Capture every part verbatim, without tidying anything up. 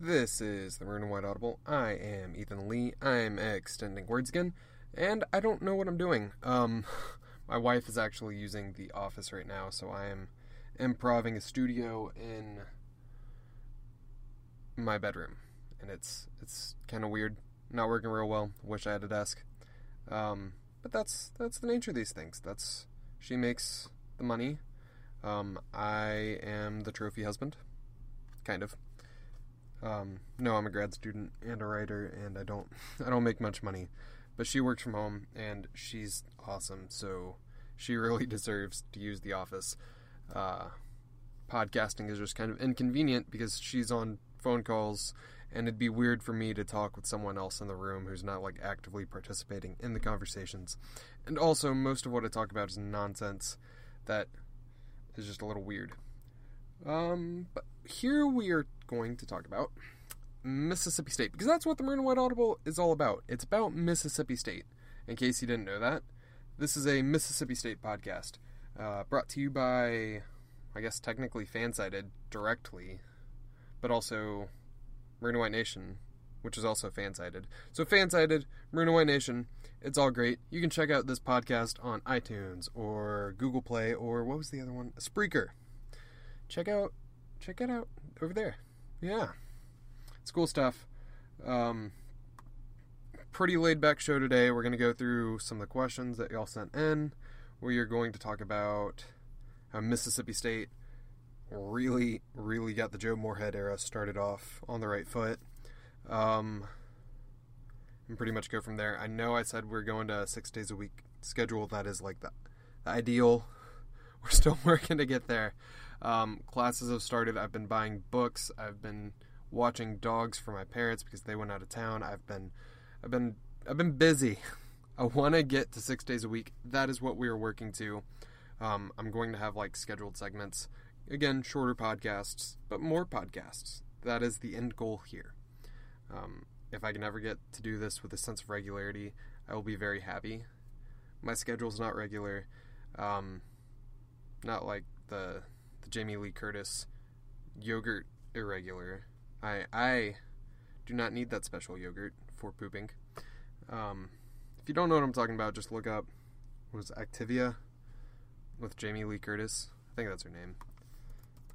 This is the Rune and White Audible. I am Ethan Lee. I'm extending words again, and I don't know what I'm doing. Um, my wife is actually using the office right now, so I am improvising a studio in my bedroom, and it's it's kind of weird. Not working real well. Wish I had a desk. Um, but that's that's the nature of these things. That's she makes the money. Um, I am the trophy husband, kind of. Um, no, I'm a grad student and a writer, and I don't, I don't make much money, but she works from home, and she's awesome, so she really deserves to use the office. Uh, podcasting is just kind of inconvenient because she's on phone calls, and it'd be weird for me to talk with someone else in the room who's not, like, actively participating in the conversations, and also, most of what I talk about is nonsense that is just a little weird. Um, but here we are going to talk about Mississippi State, because that's what the Maroon White Audible is all about. It's about Mississippi State, in case you didn't know that. This is a Mississippi State podcast, uh, brought to you by, I guess technically FanSided directly, but also Maroon White Nation, which is also FanSided. So FanSided, Maroon White Nation, it's all great. You can check out this podcast on iTunes, or Google Play, or what was the other one? Spreaker. Check out, check it out over there. Yeah. It's cool stuff. Um, pretty laid back show today. We're going to go through some of the questions that y'all sent in. We are going to talk about how Mississippi State really, really got the Joe Moorhead era started off on the right foot. Um, and pretty much go from there. I know I said we're going to a six days a week schedule. That is like the, the ideal. We're still working to get there. Um, classes have started. I've been buying books. I've been watching dogs for my parents because they went out of town. I've been, I've been, I've been busy. I want to get to six days a week. That is what we are working to. Um, I'm going to have like scheduled segments. Again, shorter podcasts, but more podcasts. That is the end goal here. Um, if I can ever get to do this with a sense of regularity, I will be very happy. My schedule's not regular. Um, not like the... the Jamie Lee Curtis yogurt irregular. I I do not need that special yogurt for pooping. Um, if you don't know what I'm talking about, just look up, what was it, Activia with Jamie Lee Curtis? I think that's her name.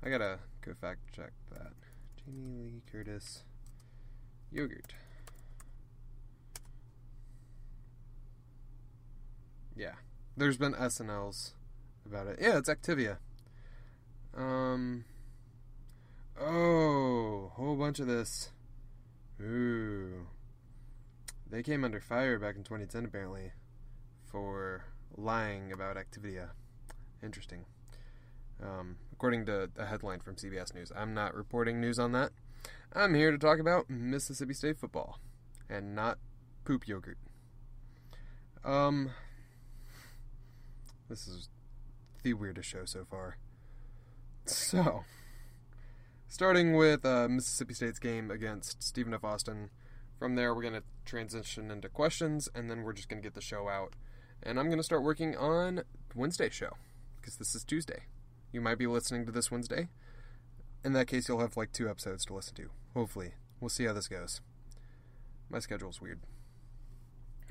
I gotta go fact check that. Jamie Lee Curtis yogurt. Yeah. There's been S N Ls about it. Yeah, it's Activia. Um, oh, whole bunch of this. Ooh. They came under fire back in twenty ten, apparently, for lying about Activia. Interesting. Um, according to a headline from C B S News. I'm not reporting news on that. I'm here to talk about Mississippi State football, and not poop yogurt. Um, this is the weirdest show so far. So, starting with uh, Mississippi State's game against Stephen F. Austin. From there, we're going to transition into questions, and then we're just going to get the show out. And I'm going to start working on Wednesday's show, because this is Tuesday. You might be listening to this Wednesday. In that case, you'll have like two episodes to listen to. Hopefully. We'll see how this goes. My schedule's weird.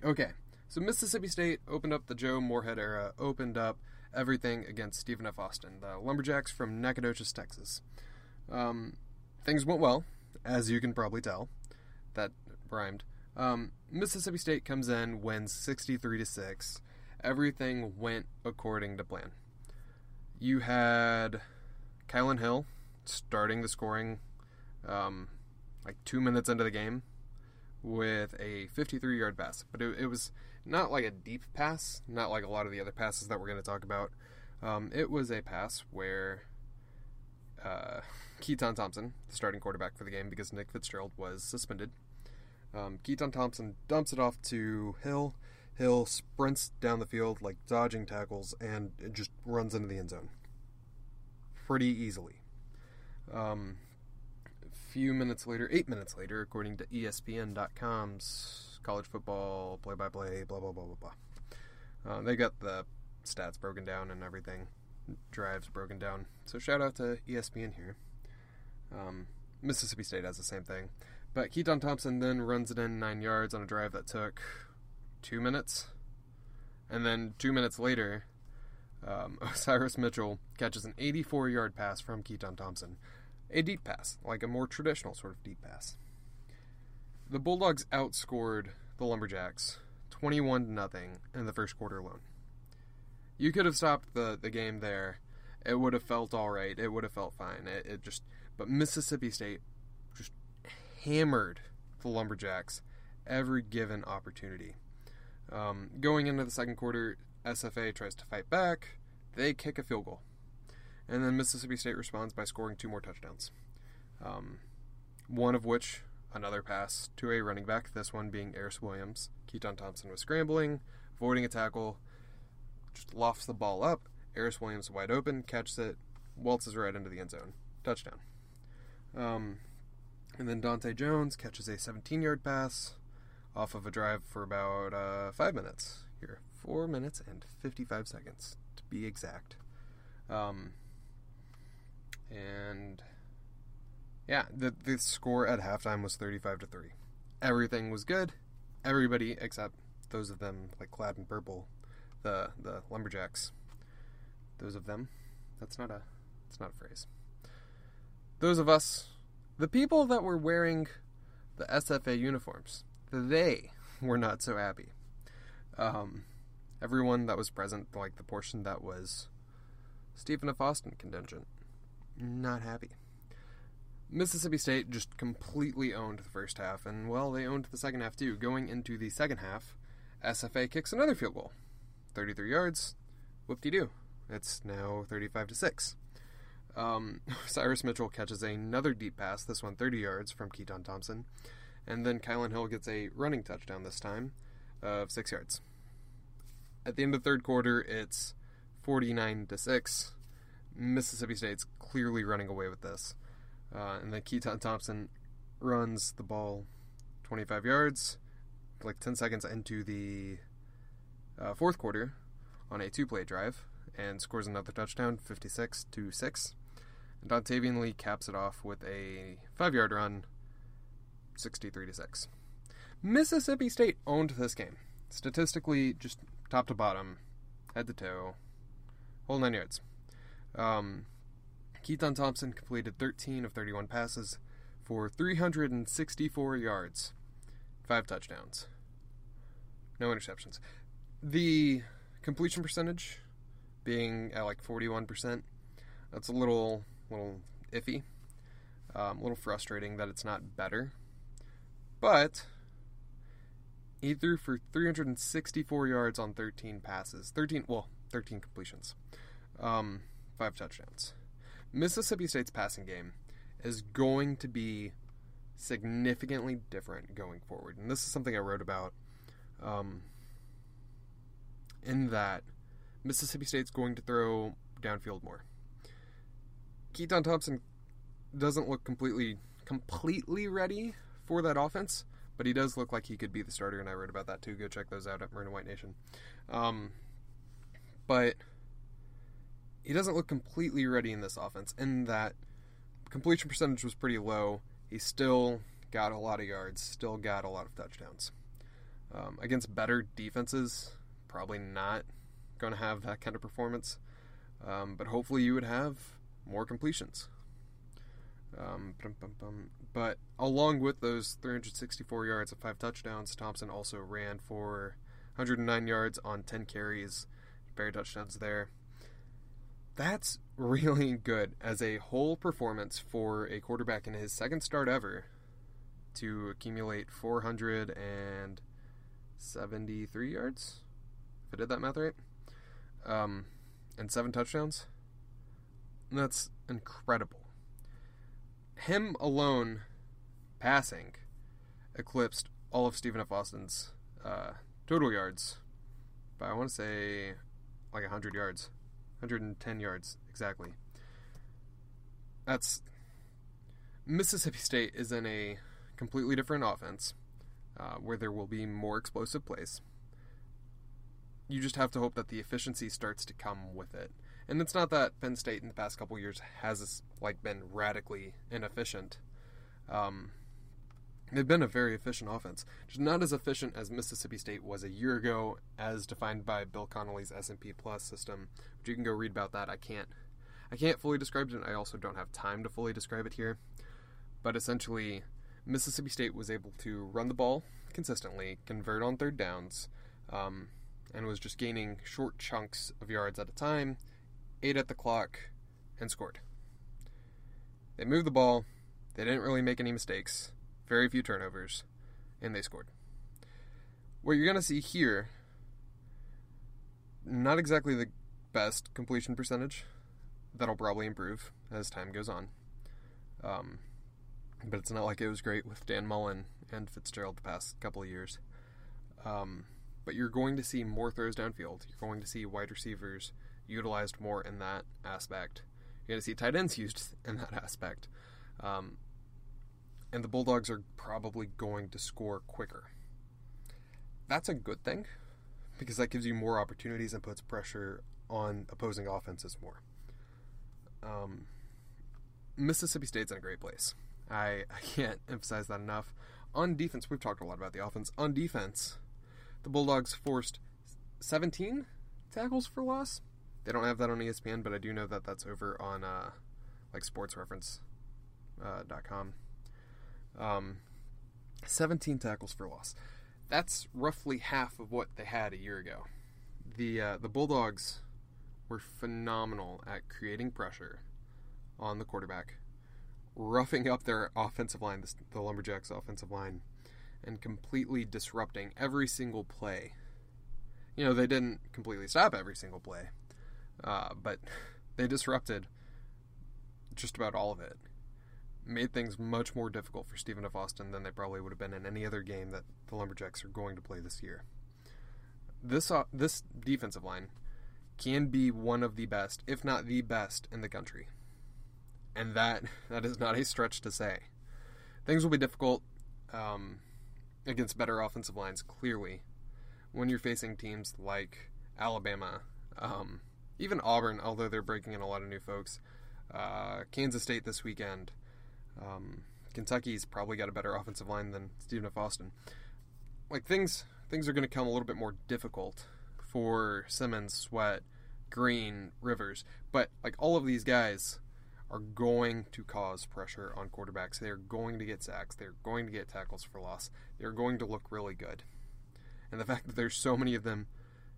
Okay, so Mississippi State opened up the Joe Moorhead era, opened up everything against Stephen F. Austin, the Lumberjacks from Nacogdoches, Texas. Um, things went well, as you can probably tell. That rhymed. Um, Mississippi State comes in, wins sixty-three to six. Everything went according to plan. You had Kylin Hill starting the scoring um, like two minutes into the game with a fifty-three-yard pass. But it, it was not like a deep pass, not like a lot of the other passes that we're going to talk about. Um, it was a pass where uh, Keaton Thompson, the starting quarterback for the game, because Nick Fitzgerald was suspended, um, Keaton Thompson dumps it off to Hill. Hill sprints down the field, like dodging tackles, and it just runs into the end zone pretty easily. Um, a few minutes later, eight minutes later, according to E S P N dot com's college football, play-by-play, blah, blah, blah, blah, blah. Uh, they got the stats broken down and everything. Drives broken down. So shout out to E S P N here. Um, Mississippi State has the same thing. But Keaton Thompson then runs it in nine yards on a drive that took two minutes. And then two minutes later, um, Osiris Mitchell catches an eighty-four-yard pass from Keaton Thompson. A deep pass, like a more traditional sort of deep pass. The Bulldogs outscored the Lumberjacks twenty-one to nothing in the first quarter alone. You could have stopped the, the game there. It would have felt all right. It would have felt fine. It, it just, but Mississippi State just hammered the Lumberjacks every given opportunity. Um, going into the second quarter, S F A tries to fight back. They kick a field goal. And then Mississippi State responds by scoring two more touchdowns. Um, one of which, another pass to a running back, this one being Aeris Williams. Keaton Thompson was scrambling, avoiding a tackle, just lofts the ball up. Aeris Williams wide open, catches it, waltzes right into the end zone. Touchdown. Um, and then Dante Jones catches a seventeen-yard pass off of a drive for about uh, five minutes. Here, four minutes and fifty-five seconds, to be exact. Um, and, yeah, the, the score at halftime was thirty-five to three. Everything was good. Everybody except those of them, like, clad in purple, the the Lumberjacks. Those of them. That's not a that's not a phrase. Those of us, the people that were wearing the S F A uniforms, they were not so happy. Um, everyone that was present, like the portion that was Stephen F. Austin contingent, not happy. Mississippi State just completely owned the first half, and, well, they owned the second half too. Going into the second half, S F A kicks another field goal. thirty-three yards, whoop-de-doo. It's now thirty-five to six. Um, Osiris Mitchell catches another deep pass, this one thirty yards from Keaton Thompson. And then Kylin Hill gets a running touchdown this time of six yards. At the end of the third quarter, it's forty-nine to six. Mississippi State's clearly running away with this. Uh, and then Keaton Thompson runs the ball twenty-five yards, like ten seconds into the uh, fourth quarter on a two-play drive, and scores another touchdown, fifty-six to six. And Dontavian Lee caps it off with a five-yard run, sixty-three to six. Mississippi State owned this game. Statistically, just top to bottom, head to toe, whole nine yards. Um, Keaton Thompson completed thirteen of thirty-one passes for three hundred sixty-four yards, five touchdowns, no interceptions. The completion percentage being at like forty-one percent, that's a little little iffy, um, a little frustrating that it's not better. But he threw for three hundred sixty-four yards on thirteen passes, thirteen well, thirteen completions, um, five touchdowns. Mississippi State's passing game is going to be significantly different going forward, and this is something I wrote about. Um, in that. Mississippi State's going to throw downfield more. Keaton Thompson doesn't look completely completely ready for that offense, but he does look like he could be the starter, and I wrote about that too. Go check those out at Maroon White Nation. Um, but he doesn't look completely ready in this offense, in that completion percentage was pretty low. He still got a lot of yards, still got a lot of touchdowns. Um, against better defenses, probably not going to have that kind of performance, um, but hopefully you would have more completions. Um, but along with those three hundred sixty-four yards of five touchdowns, Thompson also ran for one hundred nine yards on ten carries, fair touchdowns there. That's really good as a whole performance for a quarterback in his second start ever to accumulate four hundred seventy-three yards, if I did that math right. Um, and seven touchdowns. That's incredible. Him alone passing eclipsed all of Stephen F. Austin's uh, total yards by, I want to say, like one hundred yards. one hundred ten yards, exactly. That's... Mississippi State is in a completely different offense uh, where there will be more explosive plays. You just have to hope that the efficiency starts to come with it. And it's not that Penn State in the past couple years has, like, been radically inefficient. Um, they've been a very efficient offense, just not as efficient as Mississippi State was a year ago, as defined by Bill Connolly's S and P Plus system. But you can go read about that. I can't, I can't fully describe it, and I also don't have time to fully describe it here. But essentially, Mississippi State was able to run the ball consistently, convert on third downs, um, and was just gaining short chunks of yards at a time, ate at the clock, and scored. They moved the ball. They didn't really make any mistakes. Very few turnovers, and they scored. What you're going to see here, not exactly the best completion percentage. That'll probably improve as time goes on. Um, but it's not like it was great with Dan Mullen and Fitzgerald the past couple of years. Um, but you're going to see more throws downfield. You're going to see wide receivers utilized more in that aspect. You're going to see tight ends used in that aspect. Um, and the Bulldogs are probably going to score quicker. That's a good thing, because that gives you more opportunities and puts pressure on opposing offenses more. Um, Mississippi State's in a great place. I, I can't emphasize that enough. On defense, we've talked a lot about the offense. On defense, the Bulldogs forced seventeen tackles for loss. They don't have that on E S P N, but I do know that that's over on uh, like sports reference dot com. Uh, um, seventeen tackles for loss. That's roughly half of what they had a year ago. The uh, the Bulldogs were phenomenal at creating pressure on the quarterback, roughing up their offensive line, the, the Lumberjacks' offensive line, and completely disrupting every single play. You know, they didn't completely stop every single play, uh, but they disrupted just about all of it. Made things much more difficult for Stephen F. Austin than they probably would have been in any other game that the Lumberjacks are going to play this year. This uh, this defensive line can be one of the best, if not the best, in the country. And that that is not a stretch to say. Things will be difficult um, against better offensive lines, clearly, when you're facing teams like Alabama, um, even Auburn, although they're breaking in a lot of new folks, uh, Kansas State this weekend, um, Kentucky's probably got a better offensive line than Stephen F. Austin. Like, things, things are going to come a little bit more difficult for Simmons, Sweat, Green, Rivers. But, like, all of these guys are going to cause pressure on quarterbacks. They're going to get sacks. They're going to get tackles for loss. They're going to look really good. And the fact that there's so many of them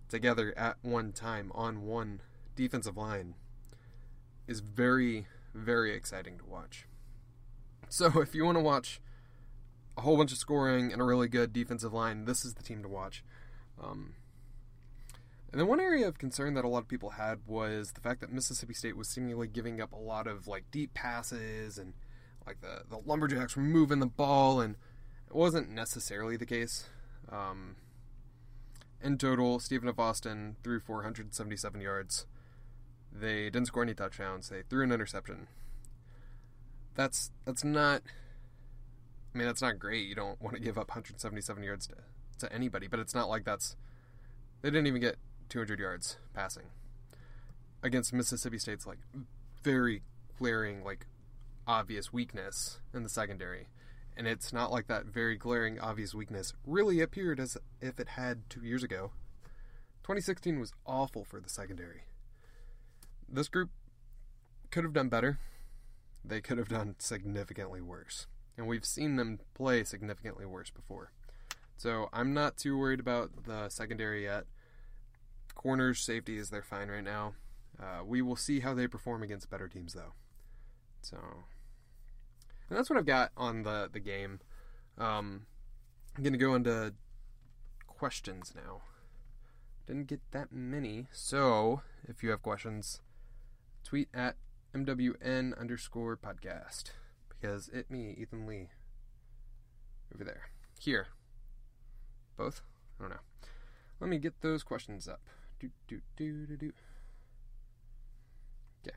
together at one time on one defensive line is very, very exciting to watch. So if you want to watch a whole bunch of scoring and a really good defensive line, this is the team to watch. Um... And then one area of concern that a lot of people had was the fact that Mississippi State was seemingly giving up a lot of, like, deep passes, and, like, the, the Lumberjacks were moving the ball, and it wasn't necessarily the case. Um, in total, Stephen F. Austin threw four hundred seventy-seven yards. They didn't score any touchdowns. They threw an interception. That's that's not... I mean, that's not great. You don't want to give up one hundred seventy-seven yards to, to anybody, but it's not like that's... They didn't even get two hundred yards passing against Mississippi State's, like, very glaring, like, obvious weakness in the secondary. And it's not like that very glaring, obvious weakness really appeared as if it had two years ago. twenty sixteen was awful for the secondary. This group could have done better. They could have done significantly worse. And we've seen them play significantly worse before. So I'm not too worried about the secondary yet. Corners, safeties, they're fine right now. Uh, we will see how they perform against better teams, though. So, and that's what I've got on the, the game. Um, I'm going to go into questions now. Didn't get that many, so if you have questions, tweet at M W N underscore podcast, because it me, Ethan Lee, over there. Here. Both? I don't know. Let me get those questions up. Do, do, do, do, do. Yeah.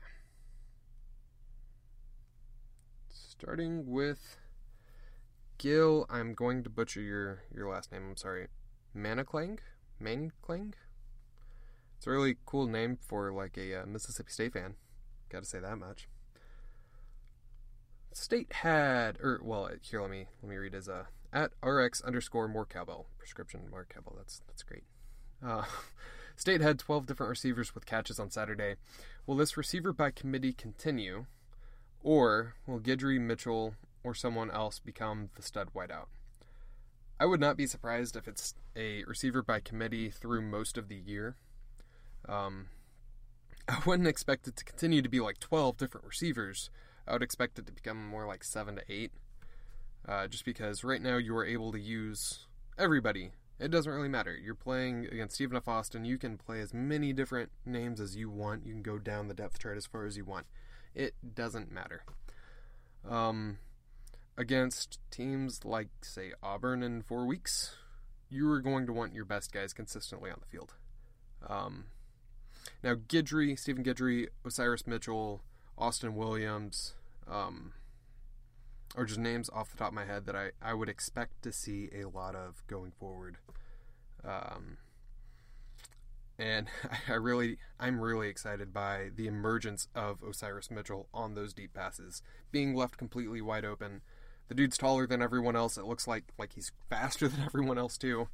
Starting with Gil, I'm going to butcher your, your last name, I'm sorry. Manaclang? Manclang? It's a really cool name for, like, a uh, Mississippi State fan. Gotta say that much. State had, or well, here let me let me read as a at rx underscore more cowbell prescription more cowbell. That's that's great. Uh, State had twelve different receivers with catches on Saturday. Will this receiver by committee continue, or will Guidry, Mitchell, or someone else become the stud wideout? I would not be surprised if it's a receiver by committee through most of the year. Um, I wouldn't expect it to continue to be like twelve different receivers. I would expect it to become more like seven to eight, uh, just because right now you are able to use everybody. It doesn't really matter. You're playing against Stephen F. Austin. You can play as many different names as you want. You can go down the depth chart as far as you want. It doesn't matter. Um, against teams like, say, Auburn in four weeks, you are going to want your best guys consistently on the field. Um, now, Guidry, Stephen Guidry, Osiris Mitchell, Austin Williams, um, or just names off the top of my head that I, I would expect to see a lot of going forward. Um, and I really, I'm really excited by the emergence of Osiris Mitchell on those deep passes, being left completely wide open. The dude's taller than everyone else. It looks like, like he's faster than everyone else too.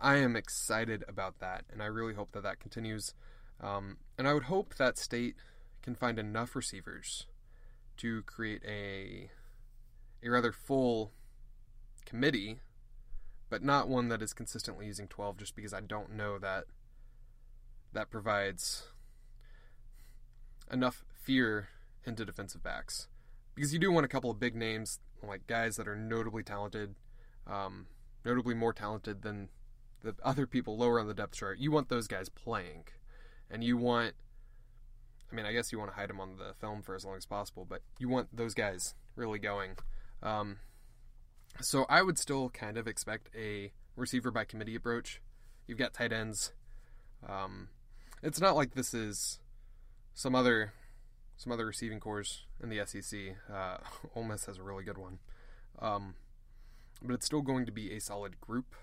I am excited about that, and I really hope that that continues. Um, and I would hope that State can find enough receivers to create a a rather full committee, but not one that is consistently using twelve, just because I don't know that that provides enough fear into defensive backs. Because you do want a couple of big names, like guys that are notably talented, um, notably more talented than the other people lower on the depth chart. You want those guys playing, and you want... I mean, I guess you want to hide them on the film for as long as possible, but you want those guys really going. Um, so I would still kind of expect a receiver by committee approach. You've got tight ends. Um, it's not like this is some other some other receiving corps in the S E C. Uh, Ole Miss has a really good one. Um, but it's still going to be a solid group,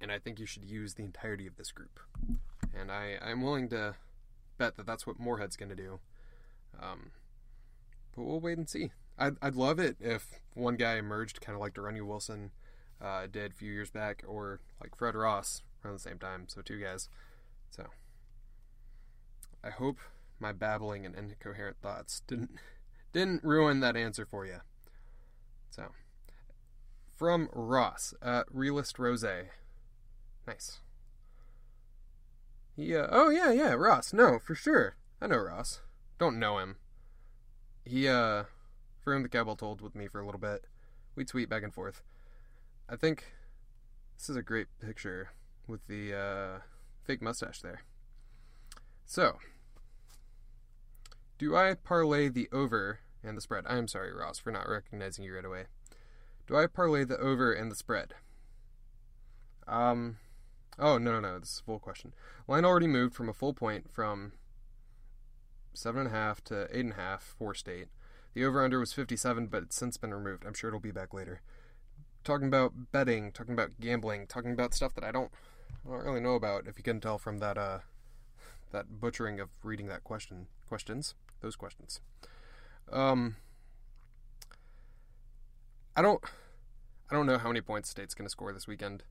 and I think you should use the entirety of this group. And I, I'm willing to bet that that's what Moorhead's going to do. Um, but we'll wait and see. I'd, I'd love it if one guy emerged, kind of like De'Runnya Wilson uh, did a few years back, or like Fred Ross around the same time, so two guys. So I hope my babbling and incoherent thoughts didn't didn't ruin that answer for you. So from Ross, uh, Realist Rose. Nice. Yeah. Oh, yeah, yeah, Ross. No, for sure. I know Ross. Don't know him. He, uh, for him, the Cowbell told with me for a little bit. We tweet back and forth. I think this is a great picture with the, uh, fake mustache there. So, do I parlay the over and the spread? I'm sorry, Ross, for not recognizing you right away. Do I parlay the over and the spread? Um... Oh, no, no, no, this is a full question. Line already moved from a full point from seven point five to eight point five for State. The over-under was fifty-seven, but it's since been removed. I'm sure it'll be back later. Talking about betting, talking about gambling, talking about stuff that I don't, I don't really know about, if you couldn't tell from that uh, that butchering of reading that question. Questions? Those questions. Um, I don't, I don't know how many points State's going to score this weekend.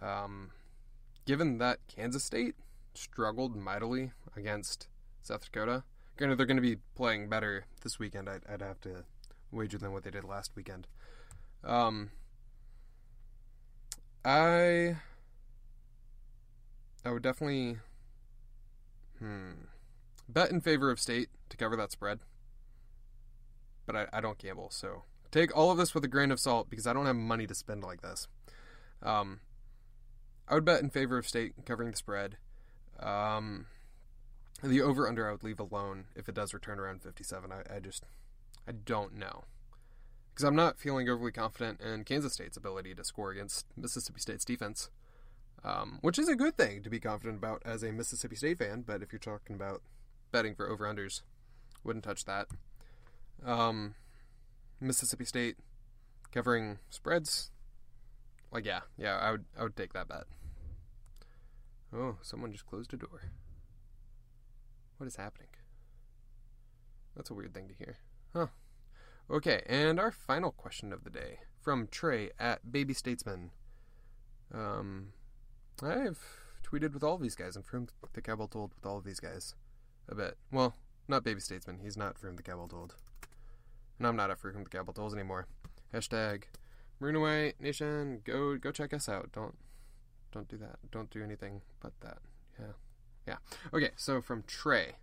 Um... Given that Kansas State struggled mightily against South Dakota, granted they're going to be playing better this weekend, I'd, I'd have to wager than what they did last weekend. Um, I I would definitely hmm, bet in favor of State to cover that spread, but I, I don't gamble, so take all of this with a grain of salt because I don't have money to spend like this. Um... I would bet in favor of State covering the spread. Um, the over-under I would leave alone if it does return around fifty-seven. I, I just, I don't know. Because I'm not feeling overly confident in Kansas State's ability to score against Mississippi State's defense. Um, which is a good thing to be confident about as a Mississippi State fan, but if you're talking about betting for over-unders, wouldn't touch that. Um, Mississippi State covering spreads? Like, yeah, yeah, I would I would take that bet. Oh, someone just closed a door. What is happening? That's a weird thing to hear. Huh. Okay, and our final question of the day from Trey at Baby Statesman. Um, I've tweeted with all of these guys. I'm from the Cabal Told with all of these guys a bit. Well, not Baby Statesman. He's not from the Cabal Told. And I'm not at From the Cabal Told anymore. Hashtag Maroon White Nation. Go go check us out. Don't don't do that. Don't do anything but that. Yeah. Yeah. Okay, so from Trey.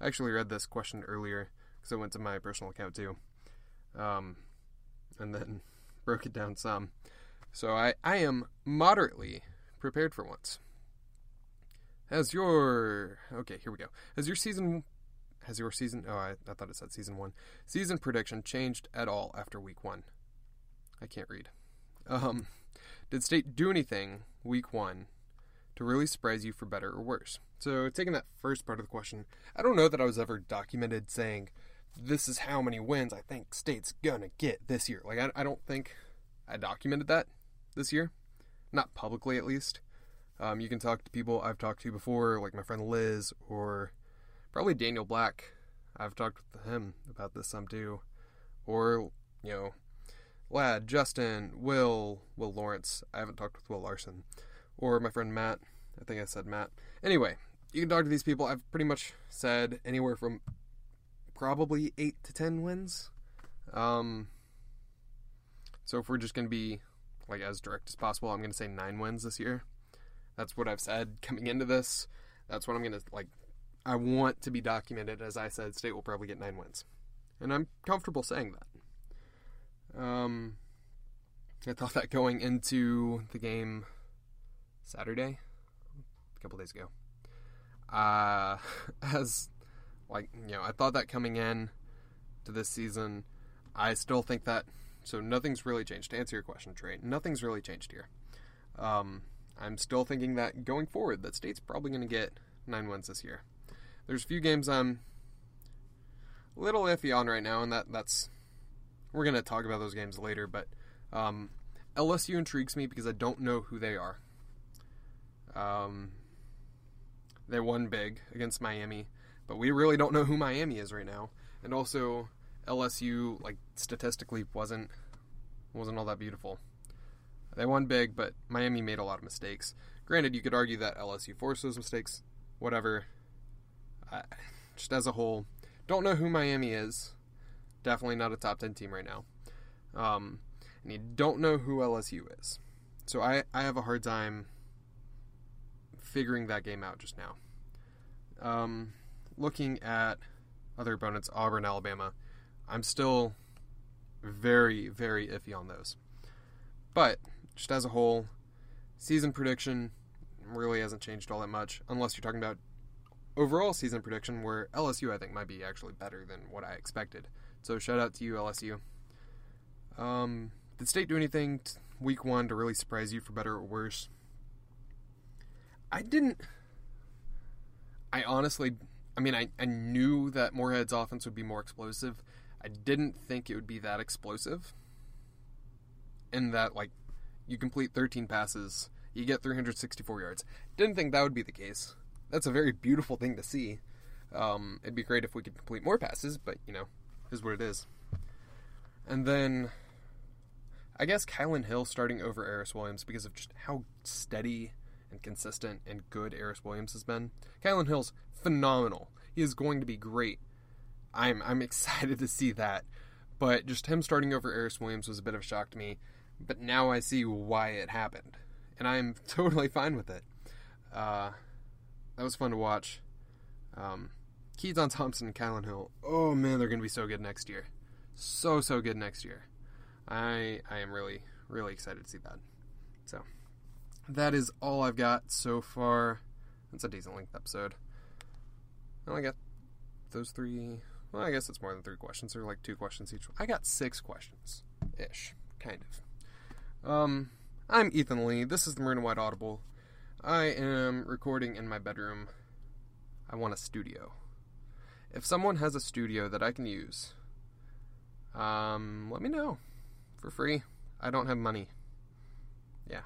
I actually read this question earlier because I went to my personal account too. Um, and then broke it down some. So I, I am moderately prepared for once. Has your... Okay, here we go. Has your season... Has your season... Oh, I, I thought it said season one. Season prediction changed at all after week one? I can't read. Um, did State do anything week one to really surprise you for better or worse? So taking that first part of the question, I don't know that I was ever documented saying... this is how many wins I think State's gonna get this year. Like, I, I don't think I documented that this year. Not publicly, at least. Um, you can talk to people I've talked to before, like my friend Liz, or probably Daniel Black. I've talked with him about this some, too. Or, you know, Lad, Justin, Will, Will Lawrence. I haven't talked with Will Larson. Or my friend Matt. I think I said Matt. Anyway, you can talk to these people. I've pretty much said anywhere from... probably eight to ten wins. Um, so if we're just going to be like as direct as possible, I'm going to say nine wins this year. That's what I've said coming into this. That's what I'm going to, like, I want to be documented as I said State will probably get nine wins. And I'm comfortable saying that. Um, I thought that going into the game Saturday, a couple days ago. Uh, as... Like, you know, I thought that coming in to this season, I still think that, so nothing's really changed. To answer your question, Trey, nothing's really changed here. Um, I'm still thinking that going forward, that State's probably going to get nine wins this year. There's a few games I'm a little iffy on right now, and that, that's, we're going to talk about those games later, but um, L S U intrigues me because I don't know who they are. Um, they won big against Miami. But we really don't know who Miami is right now. And also, L S U, like, statistically wasn't wasn't all that beautiful. They won big, but Miami made a lot of mistakes. Granted, you could argue that L S U forced those mistakes. Whatever. I, just as a whole, don't know who Miami is. Definitely not a top ten team right now. Um, and you don't know who L S U is. So I, I have a hard time figuring that game out just now. Um... Looking at other opponents, Auburn, Alabama, I'm still very, very iffy on those. But, just as a whole, season prediction really hasn't changed all that much, unless you're talking about overall season prediction, where L S U, I think, might be actually better than what I expected. So, shout out to you, L S U. Um, did State do anything t- week one to really surprise you for better or worse? I didn't... I honestly... I mean, I, I knew that Moorhead's offense would be more explosive. I didn't think it would be that explosive. In that, like, you complete thirteen passes, you get three hundred sixty-four yards. Didn't think that would be the case. That's a very beautiful thing to see. Um, it'd be great if we could complete more passes, but, you know, is what it is. And then, I guess Kylin Hill starting over Aeris Williams because of just how steady... and consistent and good Aeris Williams has been. Kylin Hill's phenomenal. He is going to be great. I'm I'm excited to see that. But just him starting over Aeris Williams was a bit of a shock to me. But now I see why it happened. And I'm totally fine with it. Uh, that was fun to watch. Um, Keaton Thompson and Kylin Hill. Oh man, they're going to be so good next year. So, so good next year. I I am really, really excited to see that. So... that is all I've got so far. That's a decent length episode. Well, I got those three... Well, I guess it's more than three questions. They're like two questions each. I got six questions-ish. Kind of. Um, I'm Ethan Lee. This is the Maroon White Audible. I am recording in my bedroom. I want a studio. If someone has a studio that I can use, um, let me know. For free. I don't have money. Yeah.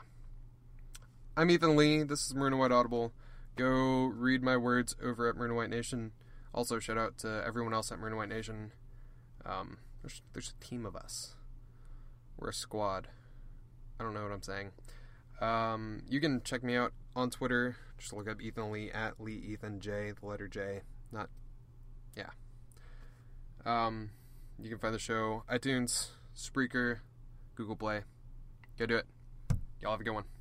I'm Ethan Lee. This is Maroon White Audible. Go read my words over at Maroon White Nation. Also, shout out to everyone else at Maroon White Nation. Um, There's, there's a team of us. We're a squad. I don't know what I'm saying. Um, you can check me out on Twitter. Just look up Ethan Lee, at Lee Ethan J, the letter J. Not, yeah. Um, you can find the show iTunes, Spreaker, Google Play. Go do it. Y'all have a good one.